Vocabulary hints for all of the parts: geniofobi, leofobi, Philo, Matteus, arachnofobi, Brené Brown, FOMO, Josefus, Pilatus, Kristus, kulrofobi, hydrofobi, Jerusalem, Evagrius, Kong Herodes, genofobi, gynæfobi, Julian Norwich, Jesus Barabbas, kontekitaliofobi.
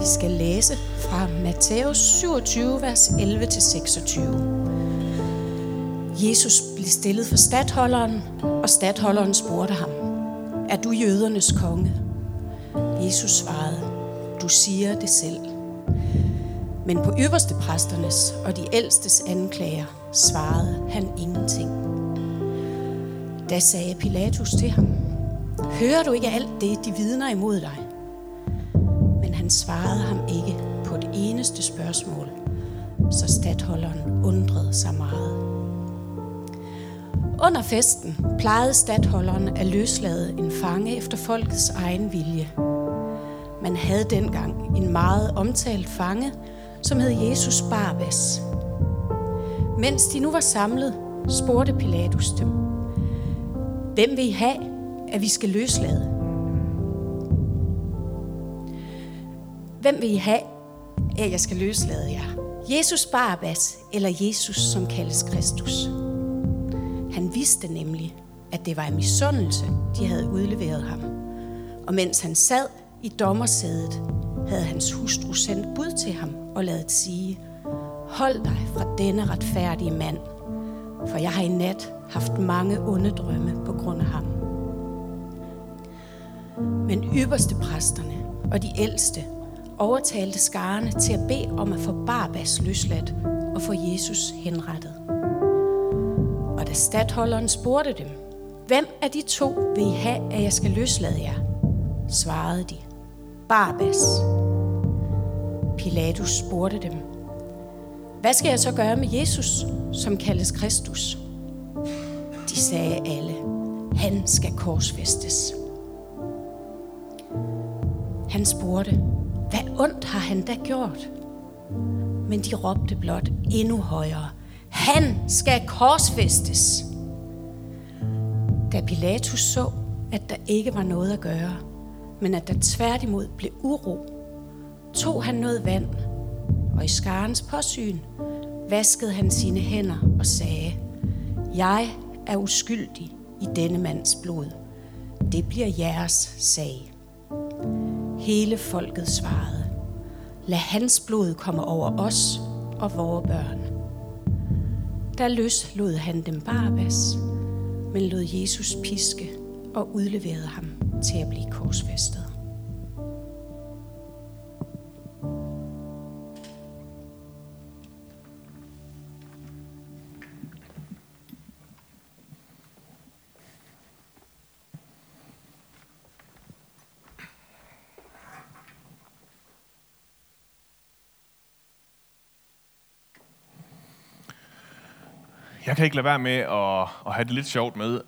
Vi skal læse fra Matteus 27, vers 11-26. Jesus blev stillet for statholderen, og statholderen spurgte ham: "Er du jødernes konge?" Jesus svarede: "Du siger det selv." Men på ypperstepræsternes og de ældstes anklager svarede han ingenting. Da sagde Pilatus til ham: "Hører du ikke alt det, de vidner imod dig?" Men han svarede ham ikke på det eneste spørgsmål, så statholderen undrede sig meget. Under festen plejede statholderen at løslade en fange efter folkets egen vilje. Man havde dengang en meget omtalt fange, som hed Jesus Barabbas. Mens de nu var samlet, spurgte Pilatus dem: "Hvem vil I have, at vi skal løslade? Hvem vil I have, at jeg skal løslade jer? Jesus Barabbas eller Jesus, som kaldes Kristus?" Han vidste nemlig, at det var i misundelse, de havde udleveret ham. Og mens han sad i dommersædet, havde hans hustru sendt bud til ham og ladet sige: "Hold dig fra denne retfærdige mand, for jeg har i nat haft mange onde drømme på grund af ham." Men ypperstepræsterne og de ældste overtalte skarerne til at bede om at få Barabbas løsladt og få Jesus henrettet. Og da statholderen spurgte dem: "Hvem af de to vil I have, at jeg skal løslade jer?" svarede de: "Barabbas." Pilatus spurgte dem: "Hvad skal jeg så gøre med Jesus, som kaldes Kristus?" De sagde alle: "Han skal korsfæstes." Han spurgte: "Hvad ondt har han da gjort?" Men de råbte blot endnu højere: "Han skal korsfæstes." Da Pilatus så, at der ikke var noget at gøre, men at der tværtimod blev uro, tog han noget vand, og i skarens påsyn vaskede han sine hænder og sagde: "Jeg er uskyldig i denne mands blod. Det bliver jeres sag." Hele folket svarede: "Lad hans blod komme over os og vore børn." Der løslod han dem Barabbas, men lod Jesus piske og udleverede ham til at blive korsfæstet. Jeg kan ikke lade være med at have det lidt sjovt med,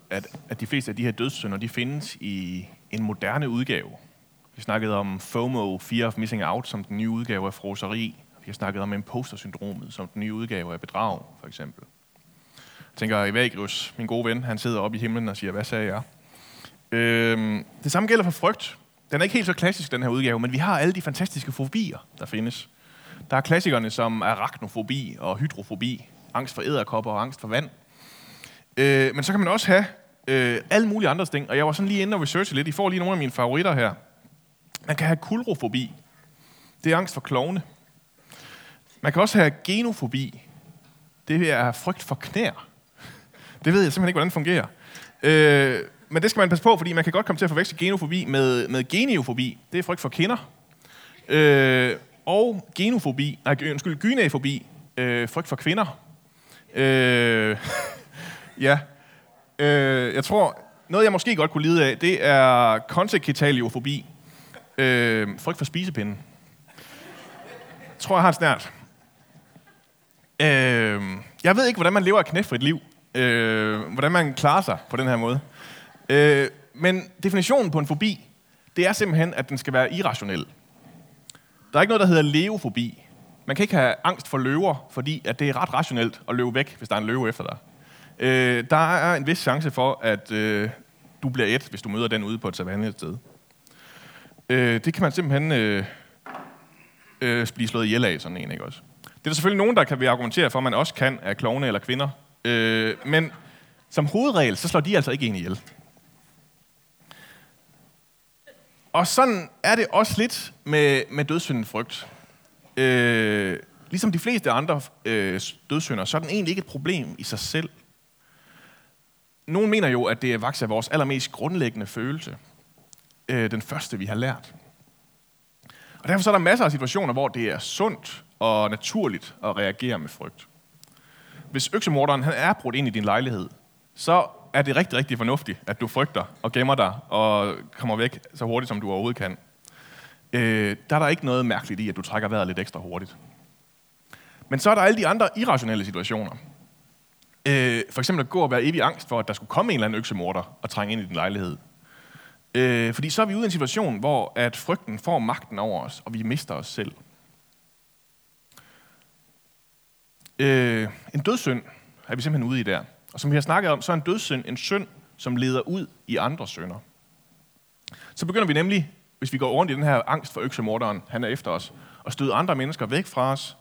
at de fleste af de her dødssynder, de findes i en moderne udgave. Vi snakkede om FOMO, Fear of Missing Out, som den nye udgave af froseri. Vi har snakket om impostersyndromet, som den nye udgave af bedrag, for eksempel. Jeg tænker, Evagrius, min gode ven, han sidder oppe i himlen og siger: "Hvad sagde jeg?" Det samme gælder for frygt. Den er ikke helt så klassisk, den her udgave, men vi har alle de fantastiske fobier, der findes. Der er klassikerne som arachnofobi og hydrofobi. Angst for edderkopper og angst for vand. Men så kan man også have alle mulige andre ting. Og jeg var sådan lige inde og researche lidt. I får lige nogle af mine favoritter her. Man kan have kulrofobi. Det er angst for klovne. Man kan også have genofobi. Det er frygt for knæer. Det ved jeg simpelthen ikke, hvordan det fungerer. Men det skal man passe på, fordi man kan godt komme til at forveksle genofobi med geniofobi. Det er frygt for kinder. Og gynæfobi. Frygt for kvinder. Ja. Jeg tror, noget jeg måske godt kunne lide af, det er kontekitaliofobi. Frygt for spisepinde. Jeg tror, jeg har en snert. Jeg ved ikke, hvordan man lever et knæfrit liv. Hvordan man klarer sig på den her måde. Men definitionen på en fobi, det er simpelthen, at den skal være irrationel. Der er ikke noget, der hedder leofobi. Man kan ikke have angst for løver, fordi at det er ret rationelt at løbe væk, hvis der er en løve efter dig. Der er en vis chance for, at du bliver ædt, hvis du møder den ude på et savanne et sted. Det kan man simpelthen blive slået ihjel af, sådan en, ikke også? Det er der selvfølgelig nogen, der kan argumentere for, at man også kan af klovne eller kvinder. Men som hovedregel, så slår de altså ikke en ihjel. Og sådan er det også lidt med dødssyndefrygt. Ligesom de fleste andre dødssynder, så er den egentlig ikke et problem i sig selv. Nogen mener jo, at det vokser af vores allermest grundlæggende følelse. Den første, vi har lært. Og derfor så er der masser af situationer, hvor det er sundt og naturligt at reagere med frygt. Hvis øksemorderen han er brudt ind i din lejlighed, så er det rigtig, rigtig fornuftigt, at du frygter og gemmer dig og kommer væk så hurtigt, som du overhovedet kan. Der er der ikke noget mærkeligt i, at du trækker vejret lidt ekstra hurtigt. Men så er der alle de andre irrationelle situationer. For eksempel at gå og være evig angst for, at der skulle komme en eller anden øksemorder og trænge ind i din lejlighed. Fordi så er vi ude i en situation, hvor at frygten får magten over os, og vi mister os selv. En dødssynd er vi simpelthen ude i der. Og som vi har snakket om, så er en dødssynd en synd, som leder ud i andre synder. Så begynder vi nemlig, hvis vi går rundt i den her angst for øksemorderen, han er efter os, og støder andre mennesker væk fra os.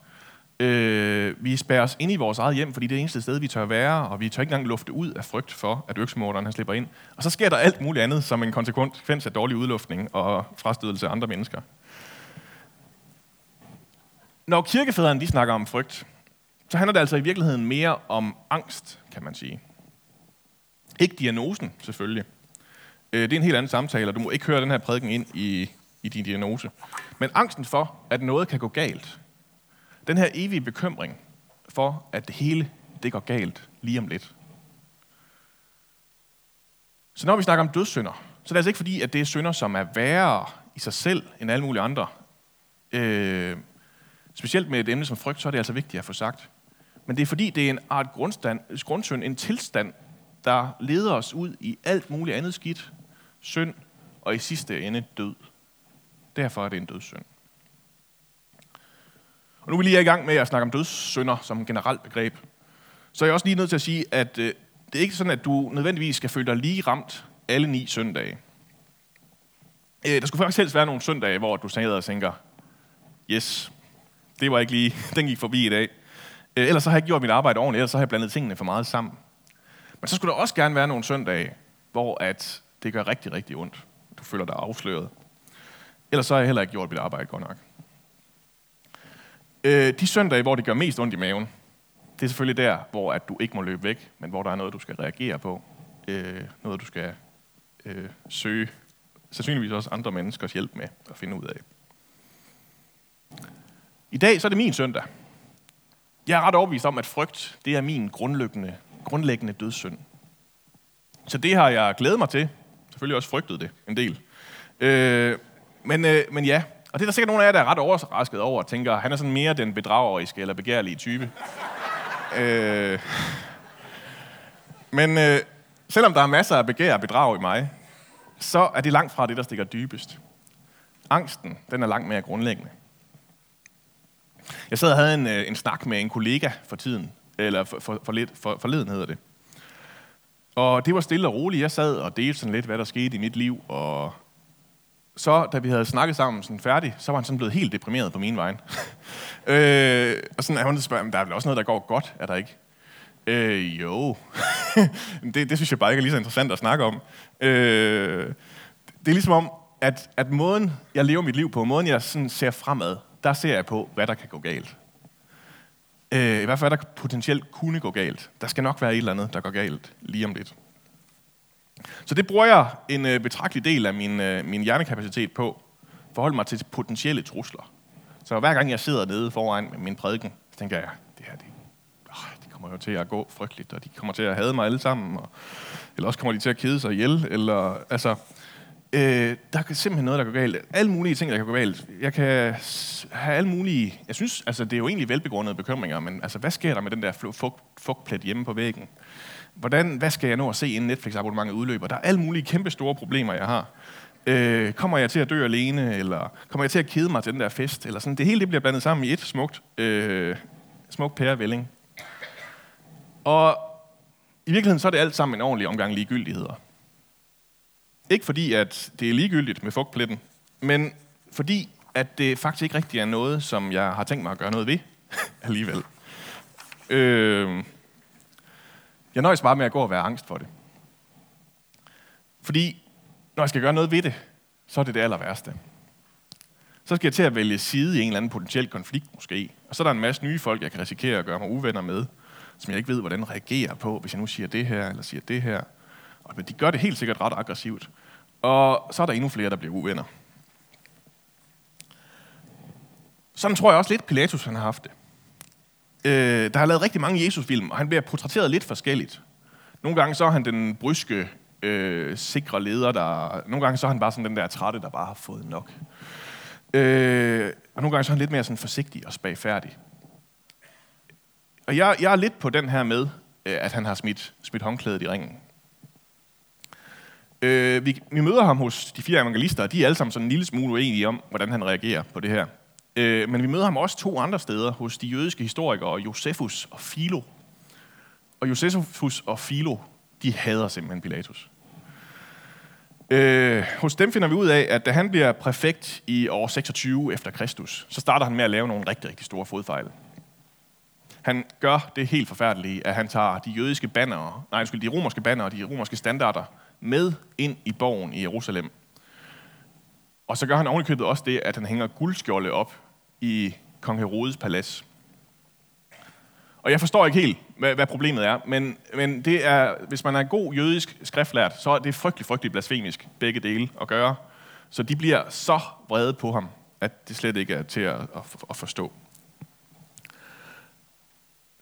Vi spærrer os ind i vores eget hjem, fordi det er det eneste sted, vi tør være, og vi tør ikke engang lufte ud af frygt for, at øksemorderen han slipper ind. Og så sker der alt muligt andet som en konsekvens af dårlig udluftning og frastødelse af andre mennesker. Når kirkefædrene de snakker om frygt, så handler det altså i virkeligheden mere om angst, kan man sige. Ikke diagnosen, selvfølgelig. Det er en helt anden samtale, og du må ikke høre den her prædiken ind i din diagnose. Men angsten for, at noget kan gå galt. Den her evige bekymring for, at det hele det går galt lige om lidt. Så når vi snakker om dødssynder, så er det altså ikke fordi, at det er synder, som er værre i sig selv end alle mulige andre. Specielt med et emne som frygt, så er det altså vigtigt at få sagt. Men det er fordi, det er en art grundsynd, en tilstand, der leder os ud i alt muligt andet skidt, synd og i sidste ende død. Derfor er det en dødssynd. Og nu er vi lige i gang med at snakke om dødssynder som generelt begreb. Så er jeg også lige nødt til at sige, at det er ikke sådan, at du nødvendigvis skal føle dig lige ramt alle 9 søndage. Der skulle faktisk helst være nogle søndage, hvor du sidder og tænker, yes, det var ikke lige, den gik forbi i dag. Ellers så har jeg ikke gjort mit arbejde ordentligt, ellers så har jeg blandet tingene for meget sammen. Men så skulle der også gerne være nogle søndage, hvor at det gør rigtig, rigtig ondt. Du føler dig afsløret. Ellers så har jeg heller ikke gjort mit arbejde godt nok. De søndage, hvor det gør mest ondt i maven, det er selvfølgelig der, hvor at du ikke må løbe væk, men hvor der er noget, du skal reagere på. Noget, du skal søge, sandsynligvis også andre menneskers hjælp med at finde ud af. I dag så er det min søndag. Jeg er ret overbevist om, at frygt det er min grundlæggende dødssynd. Så det har jeg glædet mig til. Selvfølgelig også frygtet det en del. Men ja. Og det er der sikkert nogle af jer, der er ret overrasket over og tænker, han er sådan mere den bedrageriske eller begærlige type. Men selvom der er masser af begær og bedrag i mig, så er det langt fra det, der stikker dybest. Angsten, den er langt mere grundlæggende. Jeg sad og havde en snak med en kollega forleden hedder det. Og det var stille og roligt. Jeg sad og delte sådan lidt, hvad der skete i mit liv, og så, da vi havde snakket sammen sådan færdig, så var han sådan blevet helt deprimeret på min vejen. Og sådan, at han spørger, der er vel også noget, der går godt, er der ikke? Jo. det synes jeg bare ikke er lige så interessant at snakke om. Det er ligesom om, at måden, jeg lever mit liv på, måden, jeg sådan ser fremad, der ser jeg på, hvad der kan gå galt. I hvert fald, hvad der potentielt kunne gå galt. Der skal nok være et eller andet, der går galt lige om lidt. Så det bruger jeg en betragtelig del af min hjernekapacitet på. Forholde mig til potentielle trusler. Så hver gang jeg sidder nede foran med min prædiken, så tænker jeg, det her, de kommer jo til at gå frygteligt, og de kommer til at hade mig alle sammen, eller også kommer de til at kede sig ihjel, eller altså, der kan simpelthen noget, der går galt. Alle mulige ting, der kan gå galt. Jeg kan have alle mulige, jeg synes, altså det er jo egentlig velbegrundede bekymringer, men altså, hvad sker der med den der fugtplet hjemme på væggen? Hvad skal jeg nå at se, inden Netflix-abonnementet udløber? Der er alle mulige kæmpe store problemer, jeg har. Kommer jeg til at dø alene? Eller kommer jeg til at kede mig til den der fest? Eller sådan. Det hele det bliver blandet sammen i et smukt pærevælling. Og i virkeligheden så er det alt sammen en ordentlig omgang ligegyldigheder. Ikke fordi, at det er ligegyldigt med fugtpletten, men fordi, at det faktisk ikke rigtig er noget, som jeg har tænkt mig at gøre noget ved alligevel. Jeg nøjes bare med at gå og være angst for det. Fordi når jeg skal gøre noget ved det, så er det det aller værste. Så skal jeg til at vælge side i en eller anden potentiel konflikt måske. Og så er der en masse nye folk, jeg kan risikere at gøre mig uvenner med, som jeg ikke ved, hvordan reagerer på, hvis jeg nu siger det her, eller siger det her. Men de gør det helt sikkert ret aggressivt. Og så er der endnu flere, der bliver uvenner. Sådan tror jeg også lidt, Pilatus han har haft det. Der har lavet rigtig mange Jesusfilm, og han bliver portrætteret lidt forskelligt. Nogle gange så er han den bryske, sikre leder, der... Nogle gange så er han bare sådan den der trætte, der bare har fået nok. Og nogle gange så er han lidt mere sådan forsigtig og spagfærdig. Og jeg er lidt på den her med, at han har smidt håndklædet i ringen. Vi møder ham hos de 4 evangelister, og de er alle sammen sådan en lille smule uenige om, hvordan han reagerer på det her. Men vi møder ham også 2 andre steder, hos de jødiske historikere, Josefus og Philo. Og Josefus og Philo, de hader simpelthen Pilatus. Hos dem finder vi ud af, at da han bliver præfekt i år 26 efter Kristus, så starter han med at lave nogle rigtig, rigtig store fodfejl. Han gør det helt forfærdelige, at han tager de romerske bannere og de romerske standarder med ind i borgen i Jerusalem. Og så gør han ovenikøbet også det, at han hænger guldskjolde op i Kong Herodes palads. Og jeg forstår ikke helt, hvad problemet er, men det er, hvis man er god jødisk skriftlært, så er det frygtelig, frygtelig blasfemisk begge dele at gøre. Så de bliver så vrede på ham, at det slet ikke er til at forstå.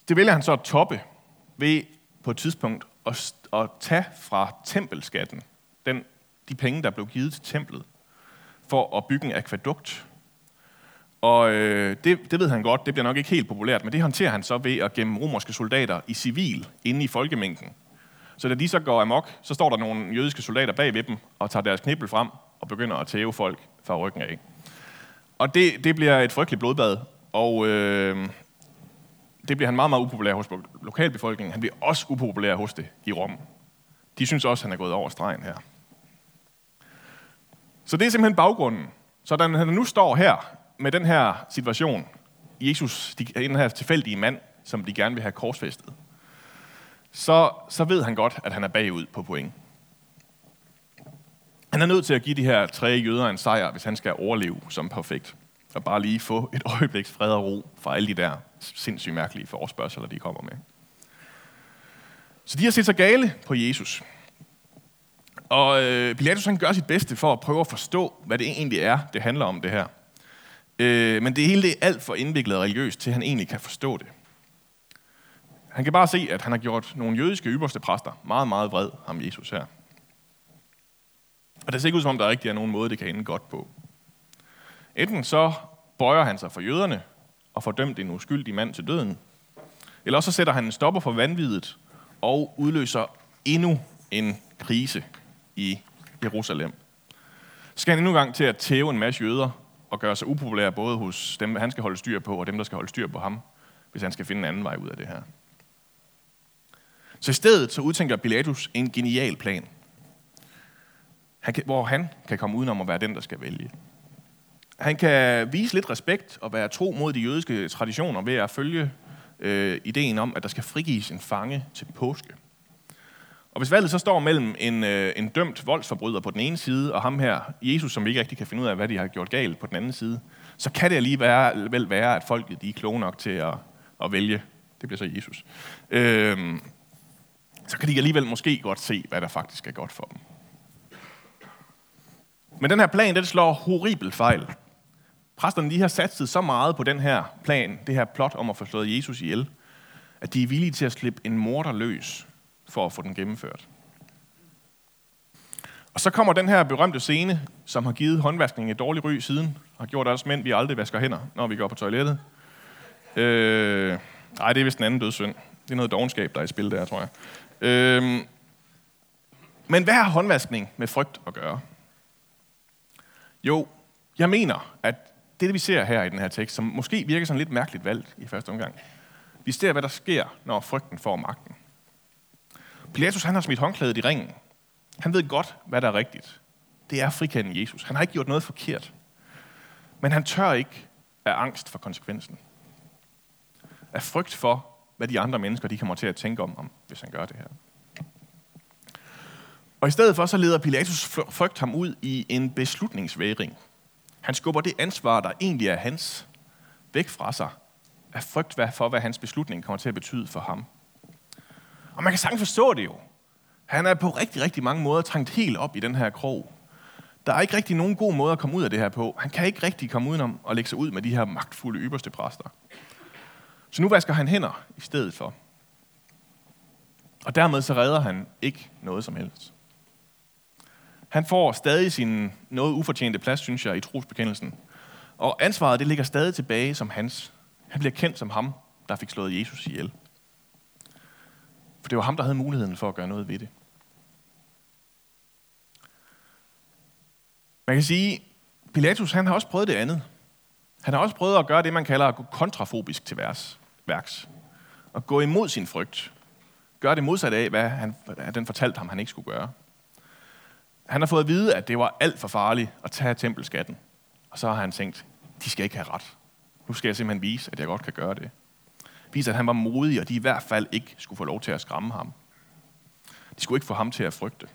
Det vælger han så at toppe ved på et tidspunkt at tage fra tempelskatten, de penge, der blev givet til templet, for at bygge en akvadukt. Og det ved han godt, det bliver nok ikke helt populært, men det håndterer han så ved at gemme romerske soldater i civil inde i folkemængden. Så da de så går amok, så står der nogle jødiske soldater bag ved dem og tager deres knibbel frem og begynder at tæve folk fra ryggen af. Og det bliver et frygteligt blodbad, og det bliver han meget, meget upopulær hos lokalbefolkningen. Han bliver også upopulær hos det i Rom. De synes også, han er gået over stregen her. Så det er simpelthen baggrunden. Så da han nu står her med den her situation, Jesus, den her tilfældige mand, som de gerne vil have korsfæstet, så ved han godt, at han er bagud på point. Han er nødt til at give de her 3 jøder en sejr, hvis han skal overleve som perfekt. Og bare lige få et øjebliks fred og ro fra alle de der sindssygt mærkelige forespørgsler, de kommer med. Så de har set sig gale på Jesus. Og Pilatus han gør sit bedste for at prøve at forstå, hvad det egentlig er, det handler om det her. Men det hele det er alt for indviklet og religiøst, til han egentlig kan forstå det. Han kan bare se, at han har gjort nogle jødiske ypperste præster meget, meget vred om Jesus her. Og det ser ikke ud som om, der rigtig er nogen måde, det kan ende godt på. Enten så bøjer han sig for jøderne og fordømte en uskyldig mand til døden, eller så sætter han en stopper for vanviddet og udløser endnu en krise i Jerusalem. Så skal han endnu gang til at tæve en masse jøder og gøre sig upopulær både hos dem, han skal holde styr på, og dem, der skal holde styr på ham, hvis han skal finde en anden vej ud af det her. Så i stedet så udtænker Pilatus en genial plan, hvor han kan komme udenom at være den, der skal vælge. Han kan vise lidt respekt og være tro mod de jødiske traditioner ved at følge ideen om, at der skal frigives en fange til påske. Og hvis valget så står mellem en dømt voldsforbryder på den ene side, og ham her, Jesus, som ikke rigtig kan finde ud af, hvad de har gjort galt på den anden side, så kan det alligevel være, at folket de er kloge nok til at vælge. Det bliver så Jesus. Så kan de alligevel måske godt se, hvad der faktisk er godt for dem. Men den her plan, den slår horribelt fejl. Præsterne, de har satset så meget på den her plan, det her plot om at få slået Jesus ihjel, at de er villige til at slippe en morder løs for at få den gennemført. Og så kommer den her berømte scene, som har givet håndvaskningen et dårligt ry siden, og har gjort os mænd, vi aldrig vasker hænder, når vi går på toilettet. Nej, det er vist en anden dødssynd. Det er noget dovenskab, der er i spil der, tror jeg. Men hvad har håndvaskning med frygt at gøre? Jo, jeg mener, at det vi ser her i den her tekst, som måske virker sådan lidt mærkeligt valgt i første omgang, vi ser, hvad der sker, når frygten får magten. Pilatus, han har smidt håndklædet i ringen. Han ved godt, hvad der er rigtigt. Det er frikende Jesus. Han har ikke gjort noget forkert. Men han tør ikke af angst for konsekvensen. Af frygt for, hvad de andre mennesker de kommer til at tænke om, hvis han gør det her. Og i stedet for så leder Pilatus frygt ham ud i en beslutningsvægring. Han skubber det ansvar, der egentlig er hans, væk fra sig, af frygt for, hvad hans beslutning kommer til at betyde for ham. Og man kan sagtens forstå det jo. Han er på rigtig, rigtig mange måder trængt helt op i den her krog. Der er ikke rigtig nogen god måde at komme ud af det her på. Han kan ikke rigtig komme udenom at lægge sig ud med de her magtfulde ypperste præster. Så nu vasker han hænder i stedet for. Og dermed så redder han ikke noget som helst. Han får stadig sin noget ufortjente plads, synes jeg, i trosbekendelsen. Og ansvaret, det ligger stadig tilbage som hans. Han bliver kendt som ham, der fik slået Jesus ihjel. For det var ham, der havde muligheden for at gøre noget ved det. Man kan sige, Pilatus, han har også prøvet det andet. Han har også prøvet at gøre det, man kalder at gå kontrafobisk til værks. At gå imod sin frygt. Gøre det modsat af, hvad den fortalte ham, han ikke skulle gøre. Han har fået at vide, at det var alt for farligt at tage tempelskatten. Og så har han tænkt, de skal ikke have ret. Nu skal jeg simpelthen vise, at jeg godt kan gøre det. Vise, at han var modig, og de i hvert fald ikke skulle få lov til at skræmme ham. De skulle ikke få ham til at frygte.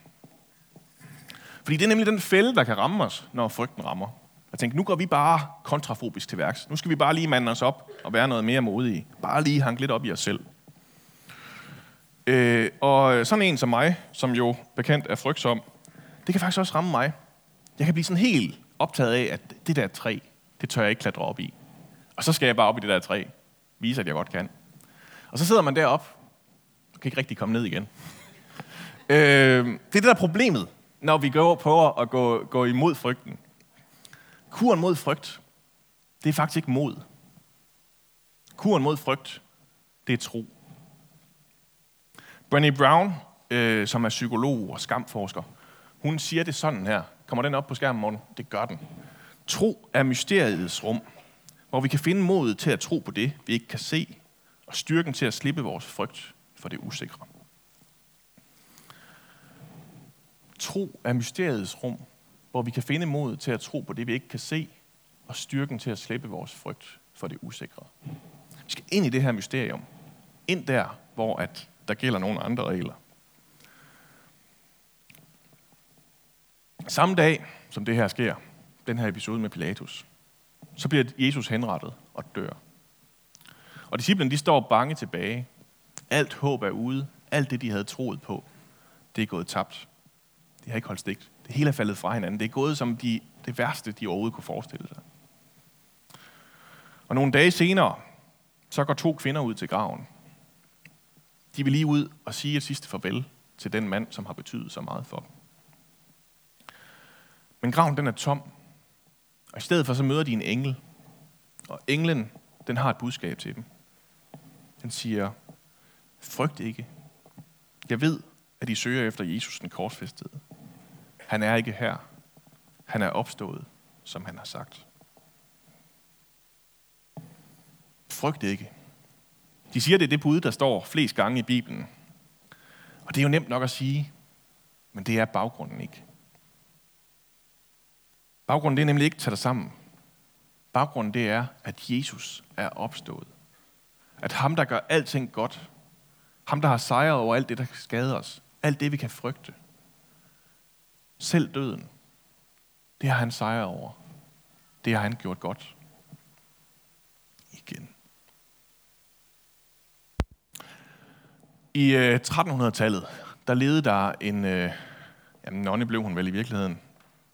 Fordi det er nemlig den fælde, der kan ramme os, når frygten rammer. Jeg tænker, nu går vi bare kontrafobisk til værks. Nu skal vi bare lige mande os op og være noget mere modige. Bare lige hanke lidt op i os selv. Og sådan en som mig, som jo bekendt er frygtsom, det kan faktisk også ramme mig. Jeg kan blive sådan helt optaget af, at det der træ, det tør jeg ikke klatre op i. Og så skal jeg bare op i det der træ. Vise, at jeg godt kan. Og så sidder man deroppe. Og kan ikke rigtig komme ned igen. Det er det, der er problemet, når vi prøver at gå imod frygten. Kuren mod frygt, det er faktisk ikke mod. Kuren mod frygt, det er tro. Brené Brown, som er psykolog og skamforsker, hun siger det sådan her. Kommer den op på skærmen, Morten? Det gør den. Tro er mysteriets rum, hvor vi kan finde modet til at tro på det, vi ikke kan se, og styrken til at slippe vores frygt for det usikre. Tro er mysteriets rum, hvor vi kan finde modet til at tro på det, vi ikke kan se, og styrken til at slippe vores frygt for det usikre. Vi skal ind i det her mysterium. Ind der, hvor der gælder nogle andre regler. Samme dag, som det her sker, den her episode med Pilatus, så bliver Jesus henrettet og dør. Og disciplene, de står bange tilbage. Alt håb er ude. Alt det, de havde troet på, det er gået tabt. De har ikke holdt stik. Det hele er faldet fra hinanden. Det er gået som det værste, de overhovedet kunne forestille sig. Og nogle dage senere, så går to kvinder ud til graven. De vil lige ud og sige et sidste farvel til den mand, som har betydet så meget for dem. Men graven, den er tom. Og i stedet for, så møder de en engel. Og englen, den har et budskab til dem. Den siger, frygt ikke. Jeg ved, at I søger efter Jesus den korsfæstede. Han er ikke her. Han er opstået, som han har sagt. Frygt ikke. De siger, det er det bud, der står flest gange i Bibelen. Og det er jo nemt nok at sige, men det er baggrunden ikke. Baggrunden, det er nemlig ikke at tage dig sammen. Baggrunden, det er, at Jesus er opstået. At ham, der gør alting godt, ham, der har sejret over alt det, der skader os, alt det, vi kan frygte, selv døden, det har han sejret over. Det har han gjort godt. Igen. I 1300-tallet, der levede der en nonne blev hun vel i virkeligheden,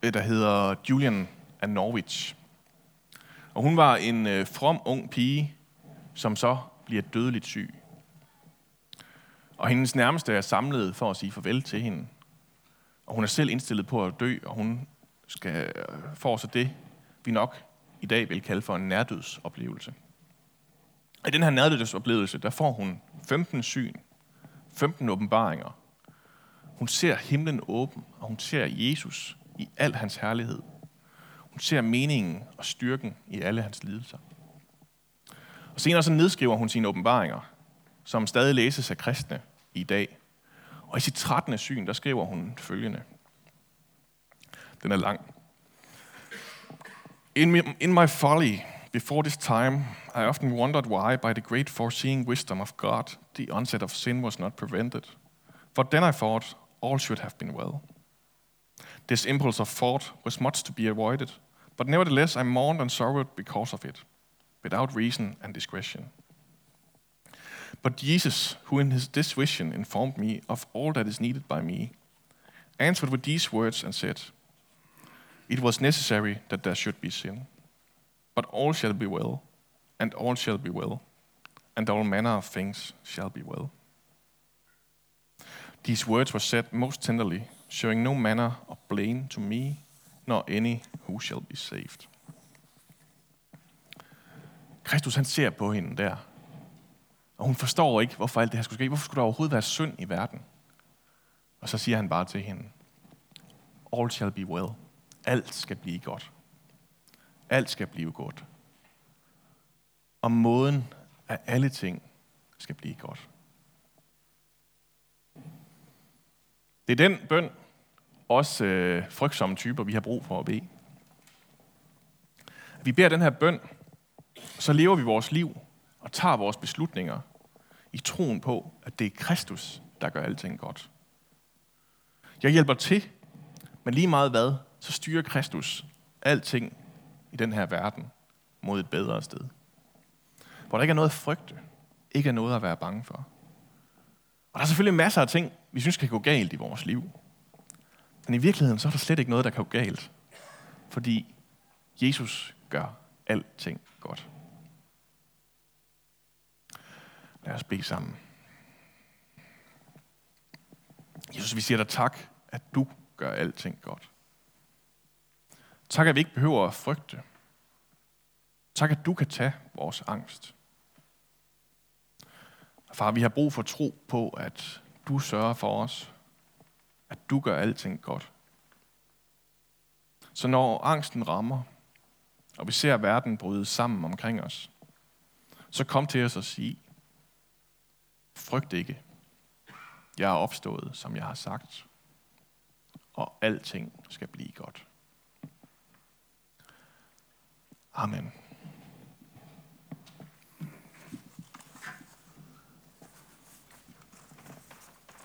der hedder Julian Norwich. Og hun var en from ung pige, som så bliver dødeligt syg. Og hendes nærmeste er samlet for at sige farvel til hende. Og hun er selv indstillet på at dø, og hun får så det, vi nok i dag vil kalde for en nærdødsoplevelse. I den her nærdødsoplevelse, der får hun 15 syn, 15 åbenbaringer. Hun ser himlen åben, og hun ser Jesus i al hans herlighed. Hun ser meningen og styrken i alle hans lidelser. Og senere så nedskriver hun sine åbenbaringer, som stadig læses af kristne i dag. Og i sit 13. syn, der skriver hun følgende. Den er lang. In my folly, before this time, I often wondered why, by the great foreseeing wisdom of God, the onset of sin was not prevented. For then I thought, all should have been well. This impulse of thought was much to be avoided, but nevertheless I mourned and sorrowed because of it, without reason and discretion. But Jesus, who in his this vision informed me of all that is needed by me, answered with these words and said, It was necessary that there should be sin, but all shall be well, and all shall be well, and all manner of things shall be well. These words were said most tenderly, showing no manner of blame to me, nor any who shall be saved. Kristus han ser på hende der, og hun forstår ikke, hvorfor alt det her skulle ske. Hvorfor skulle der overhovedet være synd i verden? Og så siger han bare til hende, All shall be well. Alt skal blive godt. Alt skal blive godt. Og måden af alle ting skal blive godt. Det er den bøn, også frygtsomme typer, vi har brug for at bede. Vi beder den her bøn, så lever vi vores liv og tager vores beslutninger i troen på, at det er Kristus, der gør alting godt. Jeg hjælper til, men lige meget hvad, så styrer Kristus alting i den her verden mod et bedre sted. Hvor der ikke er noget at frygte, ikke er noget at være bange for. Og der er selvfølgelig masser af ting, vi synes kan gå galt i vores liv. Men i virkeligheden, så er der slet ikke noget, der kan gå galt. Fordi Jesus gør alting godt. Lad os bede sammen. Jesus, vi siger dig tak, at du gør alting godt. Tak, at vi ikke behøver at frygte. Tak, at du kan tage vores angst. Far, vi har brug for tro på, at du sørger for os. At du gør alting godt. Så når angsten rammer, og vi ser verden bryde sammen omkring os, så kom til os og sige, frygt ikke. Jeg er opstået, som jeg har sagt. Og alting skal blive godt. Amen.